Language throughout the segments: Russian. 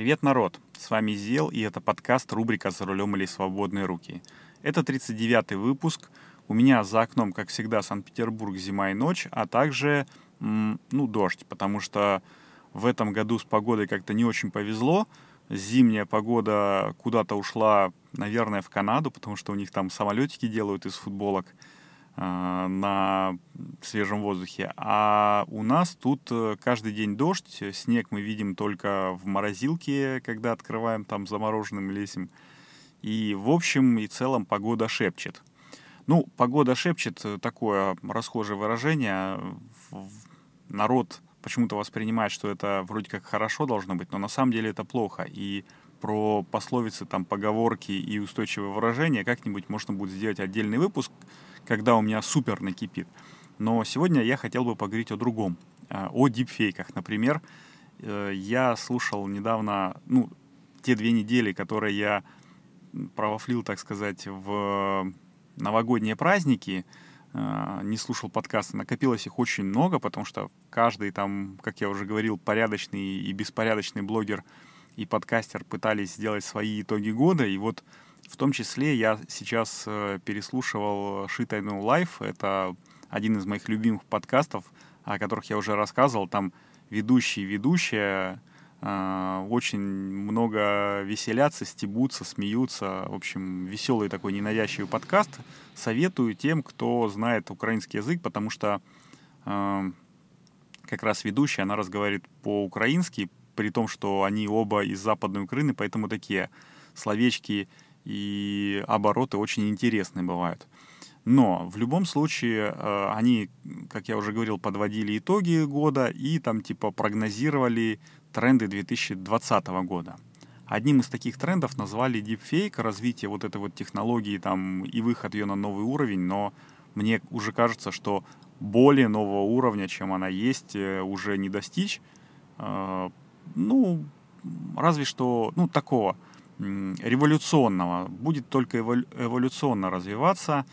Привет, народ! С вами Зел, и это подкаст «Рубрика за рулем или свободные руки». Это 39-й выпуск. У меня за окном, как всегда, Санкт-Петербург, зима и ночь, а также, дождь, потому что в этом году с погодой как-то не очень повезло. Зимняя погода куда-то ушла, наверное, в Канаду, потому что у них там самолетики делают из футболок на свежем воздухе. А у нас тут каждый день дождь. Снег мы видим только в морозилке, когда открываем там замороженным, лезем. И в общем и целом погода шепчет. Ну, погода шепчет — такое расхожее выражение. Народ почему-то воспринимает, что это вроде как хорошо должно быть, но на самом деле это плохо. И про пословицы, там, поговорки и устойчивые выражения как-нибудь можно будет сделать отдельный выпуск, когда у меня супер накипит. Но сегодня я хотел бы поговорить о другом, о дипфейках. Например, я слушал недавно, те 2 недели, которые я провафлил, так сказать, в новогодние праздники, не слушал подкасты, накопилось их очень много, потому что каждый там, как я уже говорил, порядочный и беспорядочный блогер и подкастер пытались сделать свои итоги года, и вот в том числе я сейчас переслушивал «Шитой на лайф». Это один из моих любимых подкастов, о которых я уже рассказывал. Там ведущие очень много веселятся, стебутся, смеются. В общем, веселый такой ненавязчивый подкаст. Советую тем, кто знает украинский язык, потому что как раз ведущая, она разговаривает по-украински, при том, что они оба из Западной Украины, поэтому такие словечки и обороты очень интересные бывают. Но в любом случае они, как я уже говорил, подводили итоги года и там типа прогнозировали тренды 2020 года. Одним из таких трендов назвали дипфейк, развитие вот этой вот технологии там и выход ее на новый уровень, но мне уже кажется, что более нового уровня, чем она есть, уже не достичь. Разве что, такого революционного. Будет только эволюционно развиваться.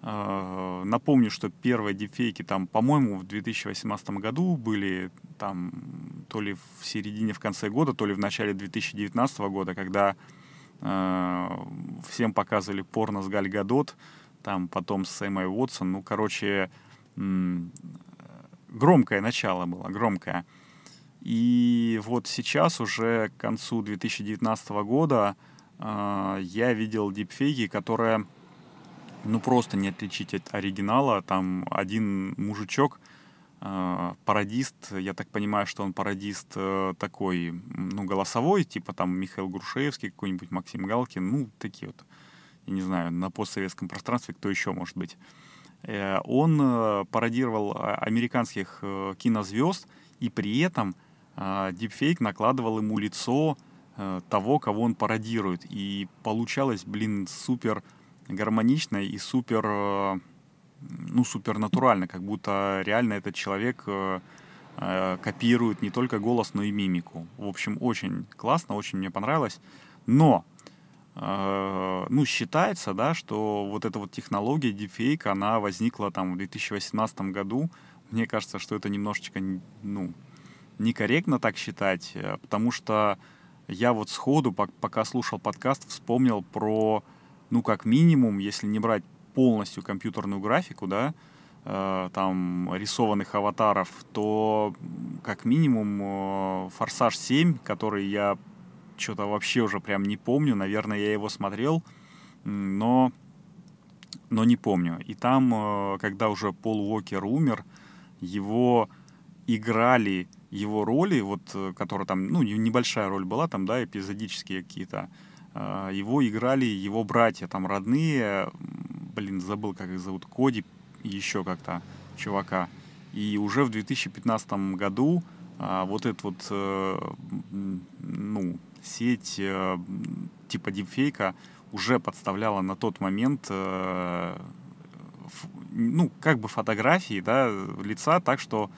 Напомню, что первые дипфейки там, по-моему, в 2018 году были там то ли в середине, в конце года, то ли в начале 2019 года, когда всем показывали порно с Галь Гадот, там потом с Эммой Уотсон. Громкое начало было, громкое. И вот сейчас уже к концу 2019 года я видел дипфейки, которые просто не отличить от оригинала. Там один мужичок, пародист, я так понимаю, что он пародист такой, голосовой, типа там Михаил Грушевский, какой-нибудь Максим Галкин, такие вот, я не знаю, на постсоветском пространстве кто еще может быть. Он пародировал американских кинозвезд, и при этом дипфейк накладывал ему лицо того, кого он пародирует. И получалось, супер гармонично и супер натурально, как будто реально этот человек копирует не только голос, но и мимику. В общем, очень классно, очень мне понравилось. Но считается, да, что вот эта вот технология дипфейк, она возникла там в 2018 году. Мне кажется, что это немножечко, некорректно так считать, потому что я вот сходу, пока слушал подкаст, вспомнил про, как минимум, если не брать полностью компьютерную графику, да, там, рисованных аватаров, то как минимум «Форсаж 7», который я что-то вообще уже прям не помню, наверное, я его смотрел, но не помню. И там, когда уже Пол Уокер умер, его играли, его роли, вот, которая там, небольшая роль была, там, да, эпизодические какие-то, его играли его братья, там, родные, забыл, как их зовут, Коди, еще как-то, чувака. И уже в 2015 году вот эта вот, сеть типа дипфейка уже подставляла на тот момент фотографии, да, лица так, что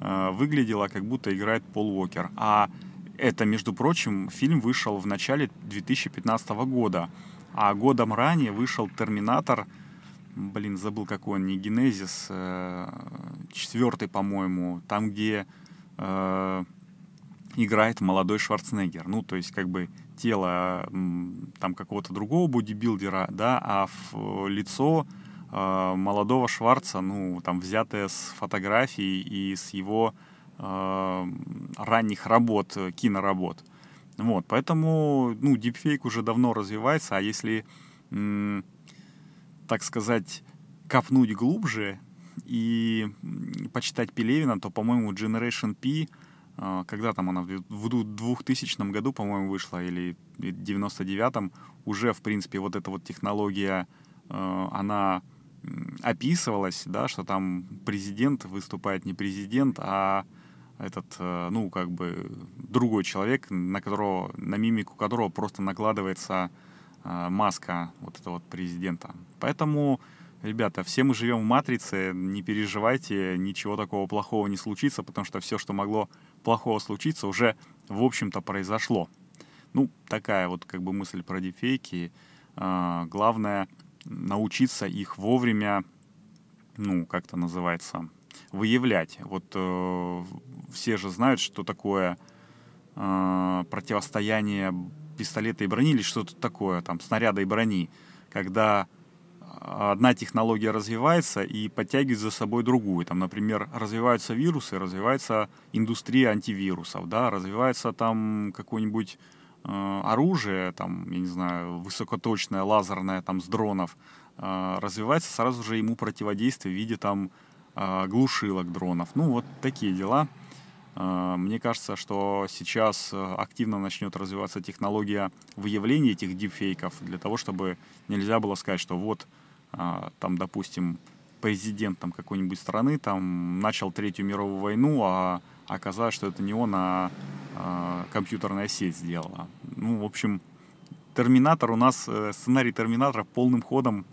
выглядело, как будто играет Пол Уокер. А это, между прочим, фильм вышел в начале 2015 года. А годом ранее вышел «Терминатор», забыл, какой он, не «Генезис», 4-й, по-моему, там, где играет молодой Шварценеггер. Ну, то есть, как бы тело там какого-то другого бодибилдера, да, а в лицо молодого Шварца, ну, там, взятое с фотографий и с его ранних работ, киноработ. Вот, поэтому, ну, дипфейк уже давно развивается, а если, так сказать, копнуть глубже и почитать Пелевина, то, по-моему, Generation P, когда там она в 2000 году, по-моему, вышла, или в 99-м, уже, в принципе, вот эта вот технология, она описывалась, да, что там президент выступает не президент, а этот, ну, как бы другой человек, на которого, на мимику которого просто накладывается маска вот этого вот президента. Поэтому, ребята, все мы живем в матрице, не переживайте, ничего такого плохого не случится, потому что все, что могло плохого случиться, уже, в общем-то, произошло. Ну, такая вот, как бы, мысль про дипфейки. Главное научиться их вовремя, ну, как-то называется, выявлять. Вот все же знают, что такое противостояние пистолета и брони, или что-то такое, там, снаряда и брони, когда одна технология развивается и подтягивает за собой другую. Там, например, развиваются вирусы, развивается индустрия антивирусов, да, развивается там какое-нибудь оружие, там, я не знаю, высокоточное, лазерное, там, с дронов, развивается сразу же ему противодействие в виде, там, глушилок дронов. Ну, вот такие дела. Мне кажется, что сейчас активно начнет развиваться технология выявления этих дипфейков для того, чтобы нельзя было сказать, что вот, там, допустим, президент там какой-нибудь страны там начал Третью мировую войну, а оказалось, что это не он, а компьютерная сеть сделала. Ну, в общем, Терминатор у нас, сценарий Терминатора полным ходом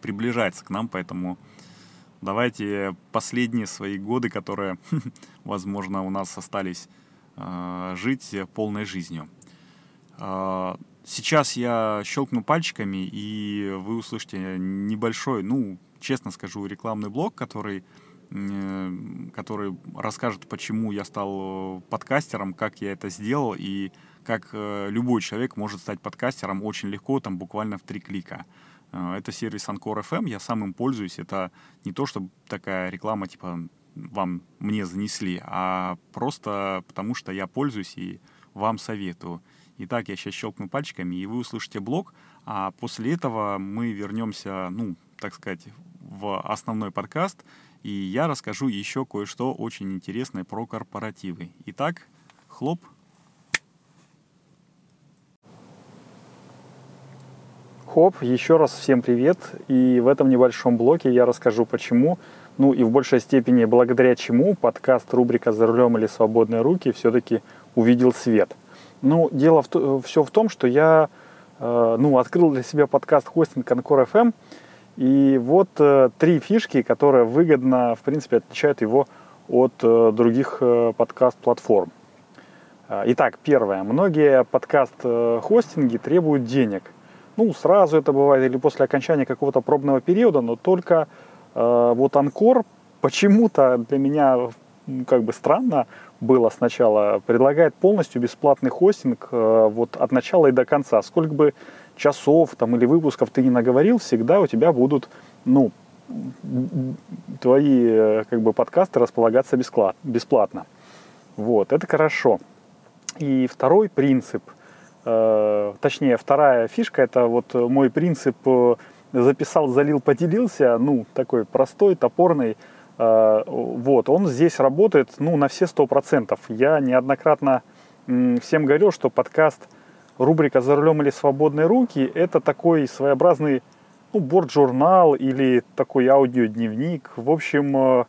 приближается к нам, поэтому давайте последние свои годы, которые, возможно, у нас остались, жить полной жизнью. Сейчас я щелкну пальчиками, и вы услышите небольшой, ну, честно скажу, рекламный блок, который расскажет, почему я стал подкастером, как я это сделал, и как любой человек может стать подкастером очень легко, там, буквально в 3 клика. Это сервис Anchor FM, я сам им пользуюсь. Это не то, что такая реклама, типа, вам, мне занесли, а просто потому, что я пользуюсь и вам советую. Итак, я сейчас щелкну пальчиками, и вы услышите блог, а после этого мы вернемся, ну, так сказать, в основной подкаст, и я расскажу еще кое-что очень интересное про корпоративы. Итак, хлоп. Хоп, еще раз всем привет, и в этом небольшом блоке я расскажу, почему, ну и в большей степени благодаря чему подкаст «Рубрика за рулем или свободные руки» все-таки увидел свет. Ну, дело все в том, что я открыл для себя подкаст «Хостинг Anchor FM», и вот 3 фишки, которые выгодно, в принципе, отличают его от других подкаст-платформ. Итак, первое. Многие подкаст-хостинги требуют денег. Ну, сразу это бывает или после окончания какого-то пробного периода, но только вот Anchor почему-то для меня, как бы, странно было сначала, предлагает полностью бесплатный хостинг вот от начала и до конца. Сколько бы часов там или выпусков ты ни наговорил, всегда у тебя будут, ну, твои, как бы, подкасты располагаться бесплатно. Вот, это хорошо. И второй принцип. Точнее, вторая фишка, это вот мой принцип записал, залил, поделился, ну, такой простой, топорный, вот, он здесь работает, ну, на все 100%. Я неоднократно всем говорил, что подкаст «Рубрика за рулем или свободные руки» это такой своеобразный, ну, борт-журнал или такой аудиодневник, в общем,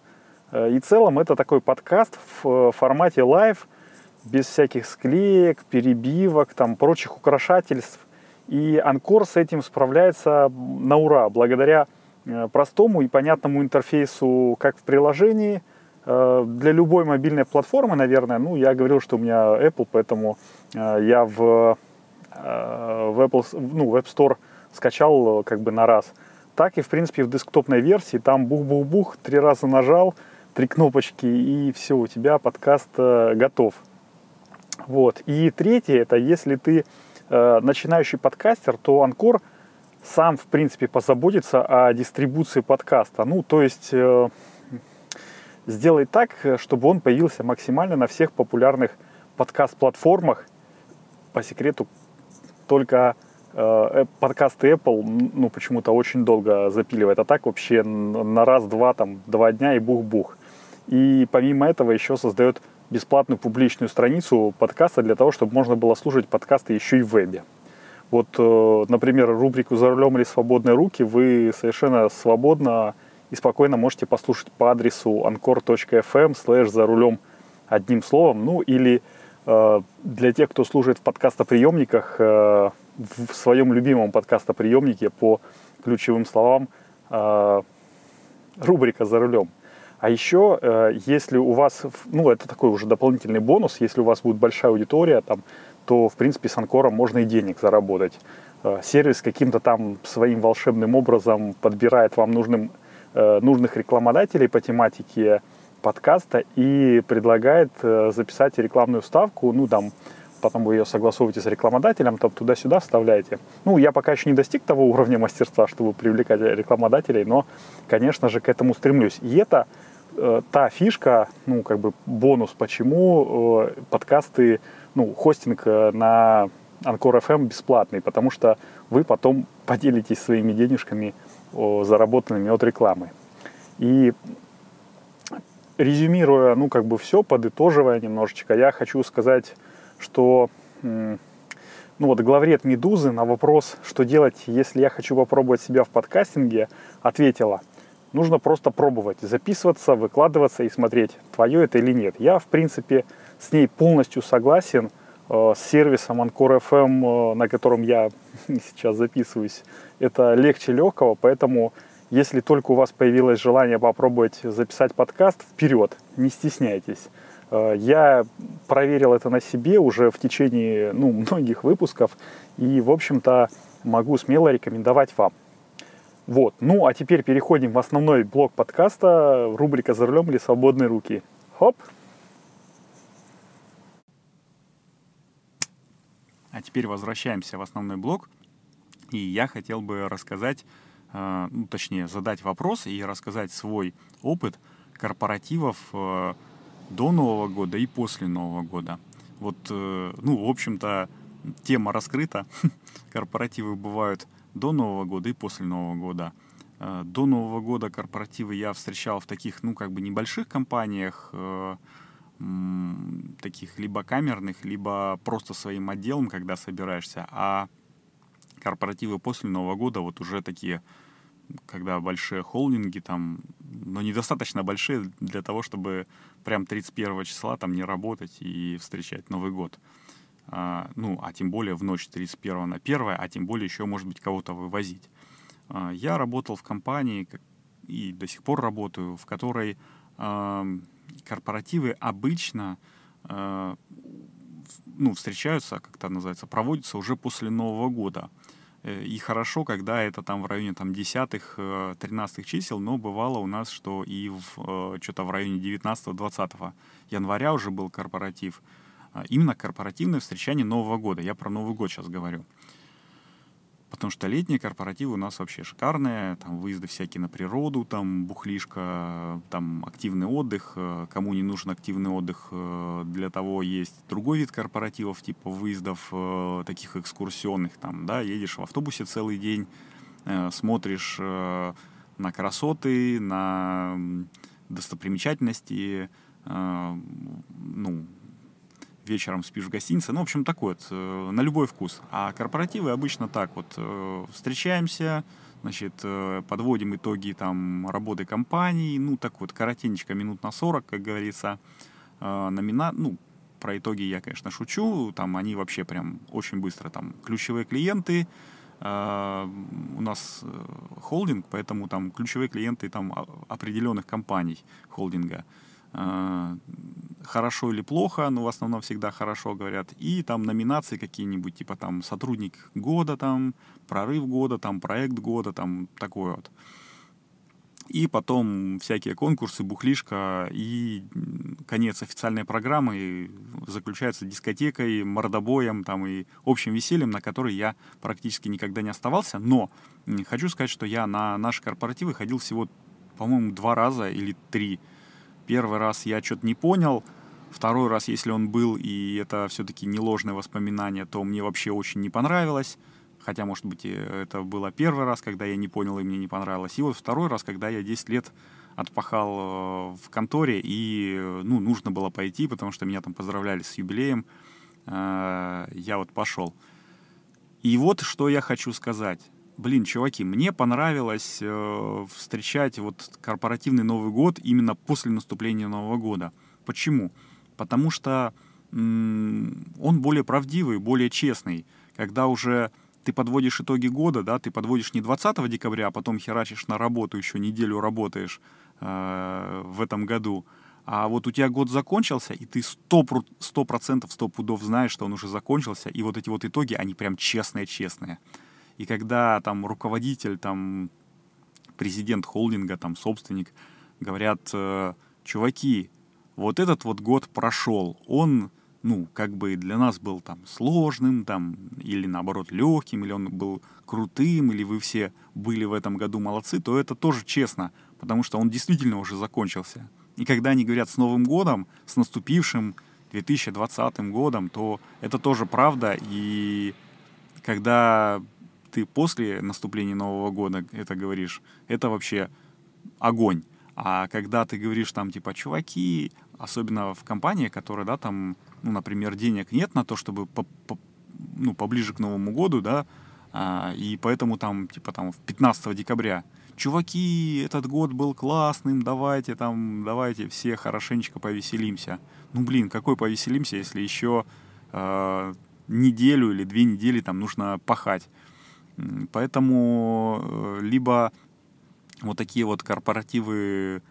и целом это такой подкаст в формате лайв, без всяких склеек, перебивок, там, прочих украшательств. И Anchor с этим справляется на ура, благодаря простому и понятному интерфейсу, как в приложении, для любой мобильной платформы, наверное. Ну, я говорил, что у меня Apple, поэтому я в Apple, ну, в App Store скачал, как бы, на раз. Так и, в принципе, в десктопной версии, там бух-бух-бух, 3 раза нажал, 3 кнопочки, и все, у тебя подкаст готов. Вот. И третье, это если ты начинающий подкастер, то Anchor сам, в принципе, позаботится о дистрибуции подкаста. Ну, то есть сделай так, чтобы он появился максимально на всех популярных подкаст-платформах. По секрету, только подкасты Apple, ну, почему-то очень долго запиливает. А так вообще на раз-два, там, 2 дня и бух-бух. И помимо этого еще создает бесплатную публичную страницу подкаста для того, чтобы можно было слушать подкасты еще и в вебе. Вот, например, рубрику «За рулем или свободные руки» вы совершенно свободно и спокойно можете послушать по адресу anchor.fm/зарулем одним словом. Ну или для тех, кто слушает в подкастоприемниках, в своем любимом подкастоприемнике по ключевым словам рубрика «За рулем». А еще, если у вас, ну, это такой уже дополнительный бонус, если у вас будет большая аудитория, там, то, в принципе, с Анкором можно и денег заработать. Сервис каким-то там своим волшебным образом подбирает вам нужных рекламодателей по тематике подкаста и предлагает записать рекламную вставку, ну, там, потом вы ее согласовываете с рекламодателем, там, туда-сюда вставляете. Ну, я пока еще не достиг того уровня мастерства, чтобы привлекать рекламодателей, но, конечно же, к этому стремлюсь. И это та фишка, ну, как бы бонус, почему подкасты, ну, хостинг на Anchor FM бесплатный, потому что вы потом поделитесь своими денежками, заработанными от рекламы. И резюмируя, ну, как бы все, подытоживая немножечко, я хочу сказать, что, ну, вот главред «Медузы» на вопрос, что делать, если я хочу попробовать себя в подкастинге, ответила: нужно просто пробовать, записываться, выкладываться и смотреть, твое это или нет. Я, в принципе, с ней полностью согласен. С сервисом Anchor FM, на котором я сейчас записываюсь, это легче легкого, поэтому если только у вас появилось желание попробовать записать подкаст, вперед, не стесняйтесь. Я проверил это на себе уже в течение, ну, многих выпусков и, в общем-то, могу смело рекомендовать вам. Вот. Ну, а теперь переходим в основной блок подкаста, рубрика «За рулем или свободные руки». Хоп! А теперь возвращаемся в основной блок. И я хотел бы рассказать, ну, точнее, задать вопрос и рассказать свой опыт корпоративов до Нового года и после Нового года. Вот, ну, в общем-то, тема раскрыта. Корпоративы бывают до Нового года и после Нового года. До Нового года корпоративы я встречал в таких, ну, как бы небольших компаниях, таких либо камерных, либо просто своим отделом, когда собираешься. А корпоративы после Нового года вот уже такие, когда большие холдинги, там, но недостаточно большие для того, чтобы прям 31 числа там не работать и встречать Новый год. Ну, а тем более в ночь 31 на 1, а тем более еще, может быть, кого-то вывозить. Я работал в компании и до сих пор работаю, в которой корпоративы обычно, ну, встречаются, как это называется, проводятся уже после Нового года. И хорошо, когда это там в районе там 10-13 чисел, но бывало у нас, что и что-то в районе 19-20 января уже был корпоратив. Именно корпоративное встречание Нового года. Я про Новый год сейчас говорю. Потому что летние корпоративы у нас вообще шикарные. Там выезды всякие на природу, там бухлишка, там активный отдых. Кому не нужен активный отдых, для того есть другой вид корпоративов, типа выездов таких экскурсионных. Там, да, едешь в автобусе целый день, смотришь на красоты, на достопримечательности, ну, вечером спишь в гостинице, ну, в общем, такое, на любой вкус. А корпоративы обычно так вот: встречаемся, значит, подводим итоги там работы компании, ну, так вот, коротенечко, минут на 40, как говорится, ну, про итоги я, конечно, шучу, там они вообще прям очень быстро, там, ключевые клиенты, у нас холдинг, поэтому там ключевые клиенты там определенных компаний холдинга, хорошо или плохо, но в основном всегда хорошо говорят, и там номинации какие-нибудь, типа там сотрудник года, там прорыв года, там проект года, там такое вот. И потом всякие конкурсы, бухлишка, и конец официальной программы заключается дискотекой, мордобоем там, и общим весельем, на который я практически никогда не оставался. Но хочу сказать, что я на наши корпоративы ходил всего, по-моему, 2 раза или 3. Первый раз я что-то не понял, второй раз, если он был, и это все-таки не ложное воспоминание, то мне вообще очень не понравилось. Хотя, может быть, это было первый раз, когда я не понял и мне не понравилось. И вот второй раз, когда я 10 лет отпахал в конторе, и нужно было пойти, потому что меня там поздравляли с юбилеем, я вот пошел. И вот что я хочу сказать. Блин, чуваки, мне понравилось встречать вот корпоративный Новый год именно после наступления Нового года. Почему? Потому что он более правдивый, более честный. Когда уже... ты подводишь итоги года, да, ты подводишь не 20 декабря, а потом херачишь на работу, еще неделю работаешь в этом году. А вот у тебя год закончился, и ты 100%, 100 пудов знаешь, что он уже закончился, и вот эти вот итоги, они прям честные-честные. И когда там руководитель, там, президент холдинга, там, собственник, говорят, чуваки, вот этот вот год прошел, он... как бы для нас был там сложным, там, или наоборот легким, или он был крутым, или вы все были в этом году молодцы, то это тоже честно, потому что он действительно уже закончился. И когда они говорят «с Новым годом», «с наступившим 2020 годом», то это тоже правда. И когда ты после наступления Нового года это говоришь, это вообще огонь. А когда ты говоришь там типа «чуваки», особенно в компании, которая, да, там, например, денег нет на то, чтобы поближе к Новому году, да, и поэтому там, типа, там, 15 декабря, чуваки, этот год был классным, давайте все хорошенечко повеселимся. Какой повеселимся, если еще неделю или 2 недели там нужно пахать. Поэтому либо вот такие вот корпоративы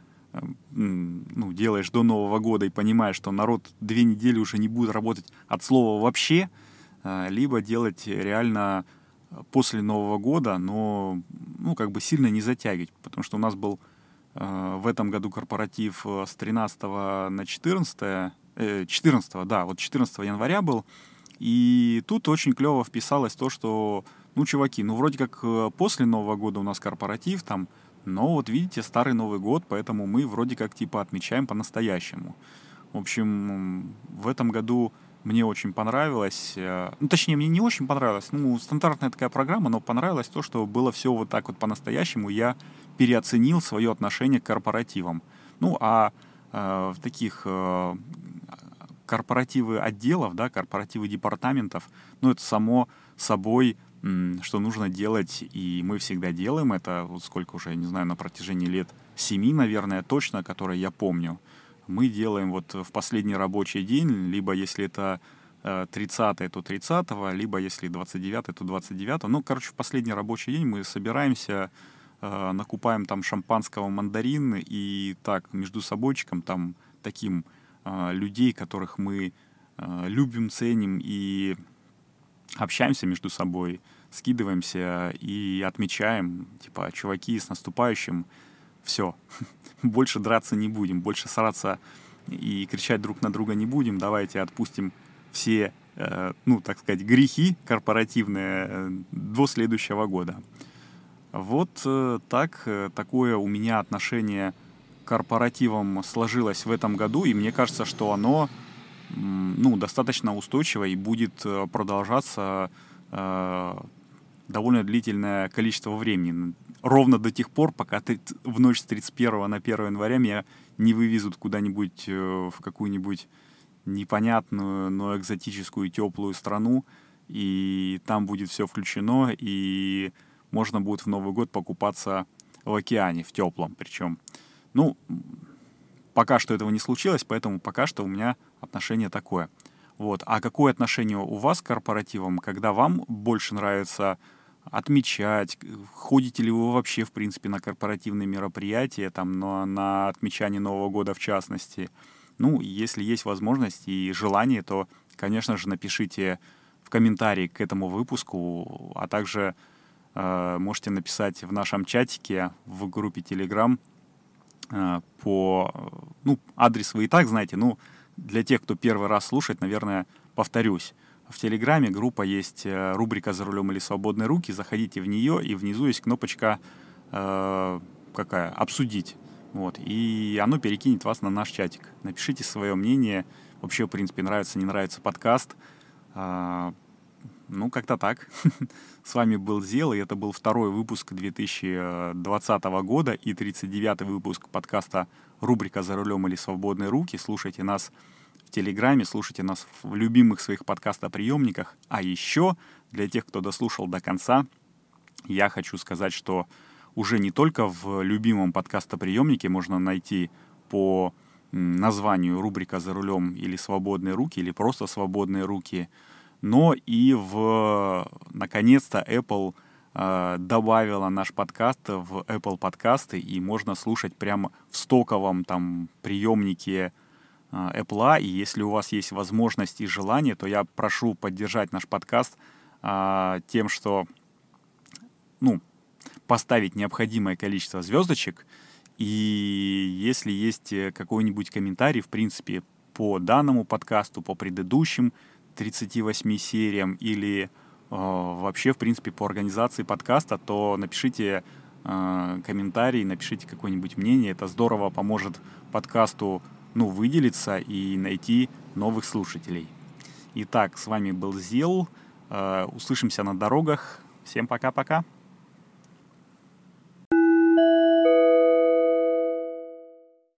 делаешь до Нового года и понимаешь, что народ 2 недели уже не будет работать от слова вообще, либо делать реально после Нового года, но сильно не затягивать, потому что у нас был в этом году корпоратив с 13 на 14 января был, и тут очень клево вписалось то, что, чуваки, вроде как после Нового года у нас корпоратив там, но вот видите, старый Новый год, поэтому мы вроде как типа отмечаем по-настоящему. В общем, в этом году мне очень понравилось, мне не очень понравилось, стандартная такая программа, но понравилось то, что было все вот так вот по-настоящему, я переоценил свое отношение к корпоративам. В таких корпоративы отделов, да, корпоративы департаментов, это само собой... что нужно делать, и мы всегда делаем это, вот сколько уже, я не знаю, на протяжении лет 7, наверное, точно, которые я помню, мы делаем вот в последний рабочий день, либо если это 30-е, то 30-го, либо если 29-е, то 29-го, в последний рабочий день мы собираемся, накупаем там шампанского, мандарин, и так, между собойчиком, там, таким людей, которых мы любим, ценим, и общаемся между собой, скидываемся и отмечаем, типа, чуваки, с наступающим, все, больше драться не будем, больше сраться и кричать друг на друга не будем, давайте отпустим все, грехи корпоративные до следующего года. Вот такое у меня отношение к корпоративам сложилось в этом году, и мне кажется, что оно... достаточно устойчиво и будет продолжаться довольно длительное количество времени. Ровно до тех пор, пока в ночь с 31 на 1 января меня не вывезут куда-нибудь в какую-нибудь непонятную, но экзотическую, теплую страну, и там будет все включено, и можно будет в Новый год покупаться в океане, в теплом причем. Пока что этого не случилось, поэтому пока что у меня отношение такое. Вот. А какое отношение у вас к корпоративам, когда вам больше нравится отмечать? Ходите ли вы вообще, в принципе, на корпоративные мероприятия, там, на отмечание Нового года в частности? Если есть возможность и желание, то, конечно же, напишите в комментарии к этому выпуску, а также можете написать в нашем чатике в группе Telegram по... Ну, адрес вы и так знаете, ну, для тех, кто первый раз слушает, наверное, повторюсь. В Телеграме группа есть рубрика «За рулем или свободные руки». Заходите в нее, и внизу есть кнопочка какая? «Обсудить». Вот, и оно перекинет вас на наш чатик. Напишите свое мнение. Вообще, в принципе, нравится, не нравится подкаст. Ну, как-то так. С вами был Зел, и это был второй выпуск 2020 года и 39-й выпуск подкаста «Рубрика за рулем или свободные руки». Слушайте нас в Телеграме, слушайте нас в любимых своих подкастоприемниках. А еще, для тех, кто дослушал до конца, я хочу сказать, что уже не только в любимом подкастоприемнике можно найти по названию рубрика «За рулем» или «Свободные руки», или просто «Свободные руки», но и в, наконец-то, Apple добавила наш подкаст в Apple Podcasts, и можно слушать прямо в стоковом там приемнике Apple. И если у вас есть возможность и желание, то я прошу поддержать наш подкаст тем, что... ну, поставить необходимое количество звездочек, и если есть какой-нибудь комментарий, в принципе, по данному подкасту, по предыдущим 38 сериям или вообще, в принципе, по организации подкаста, то напишите комментарий, напишите какое-нибудь мнение. Это здорово поможет подкасту, ну, выделиться и найти новых слушателей. Итак, с вами был Зел. Услышимся на дорогах. Всем пока-пока.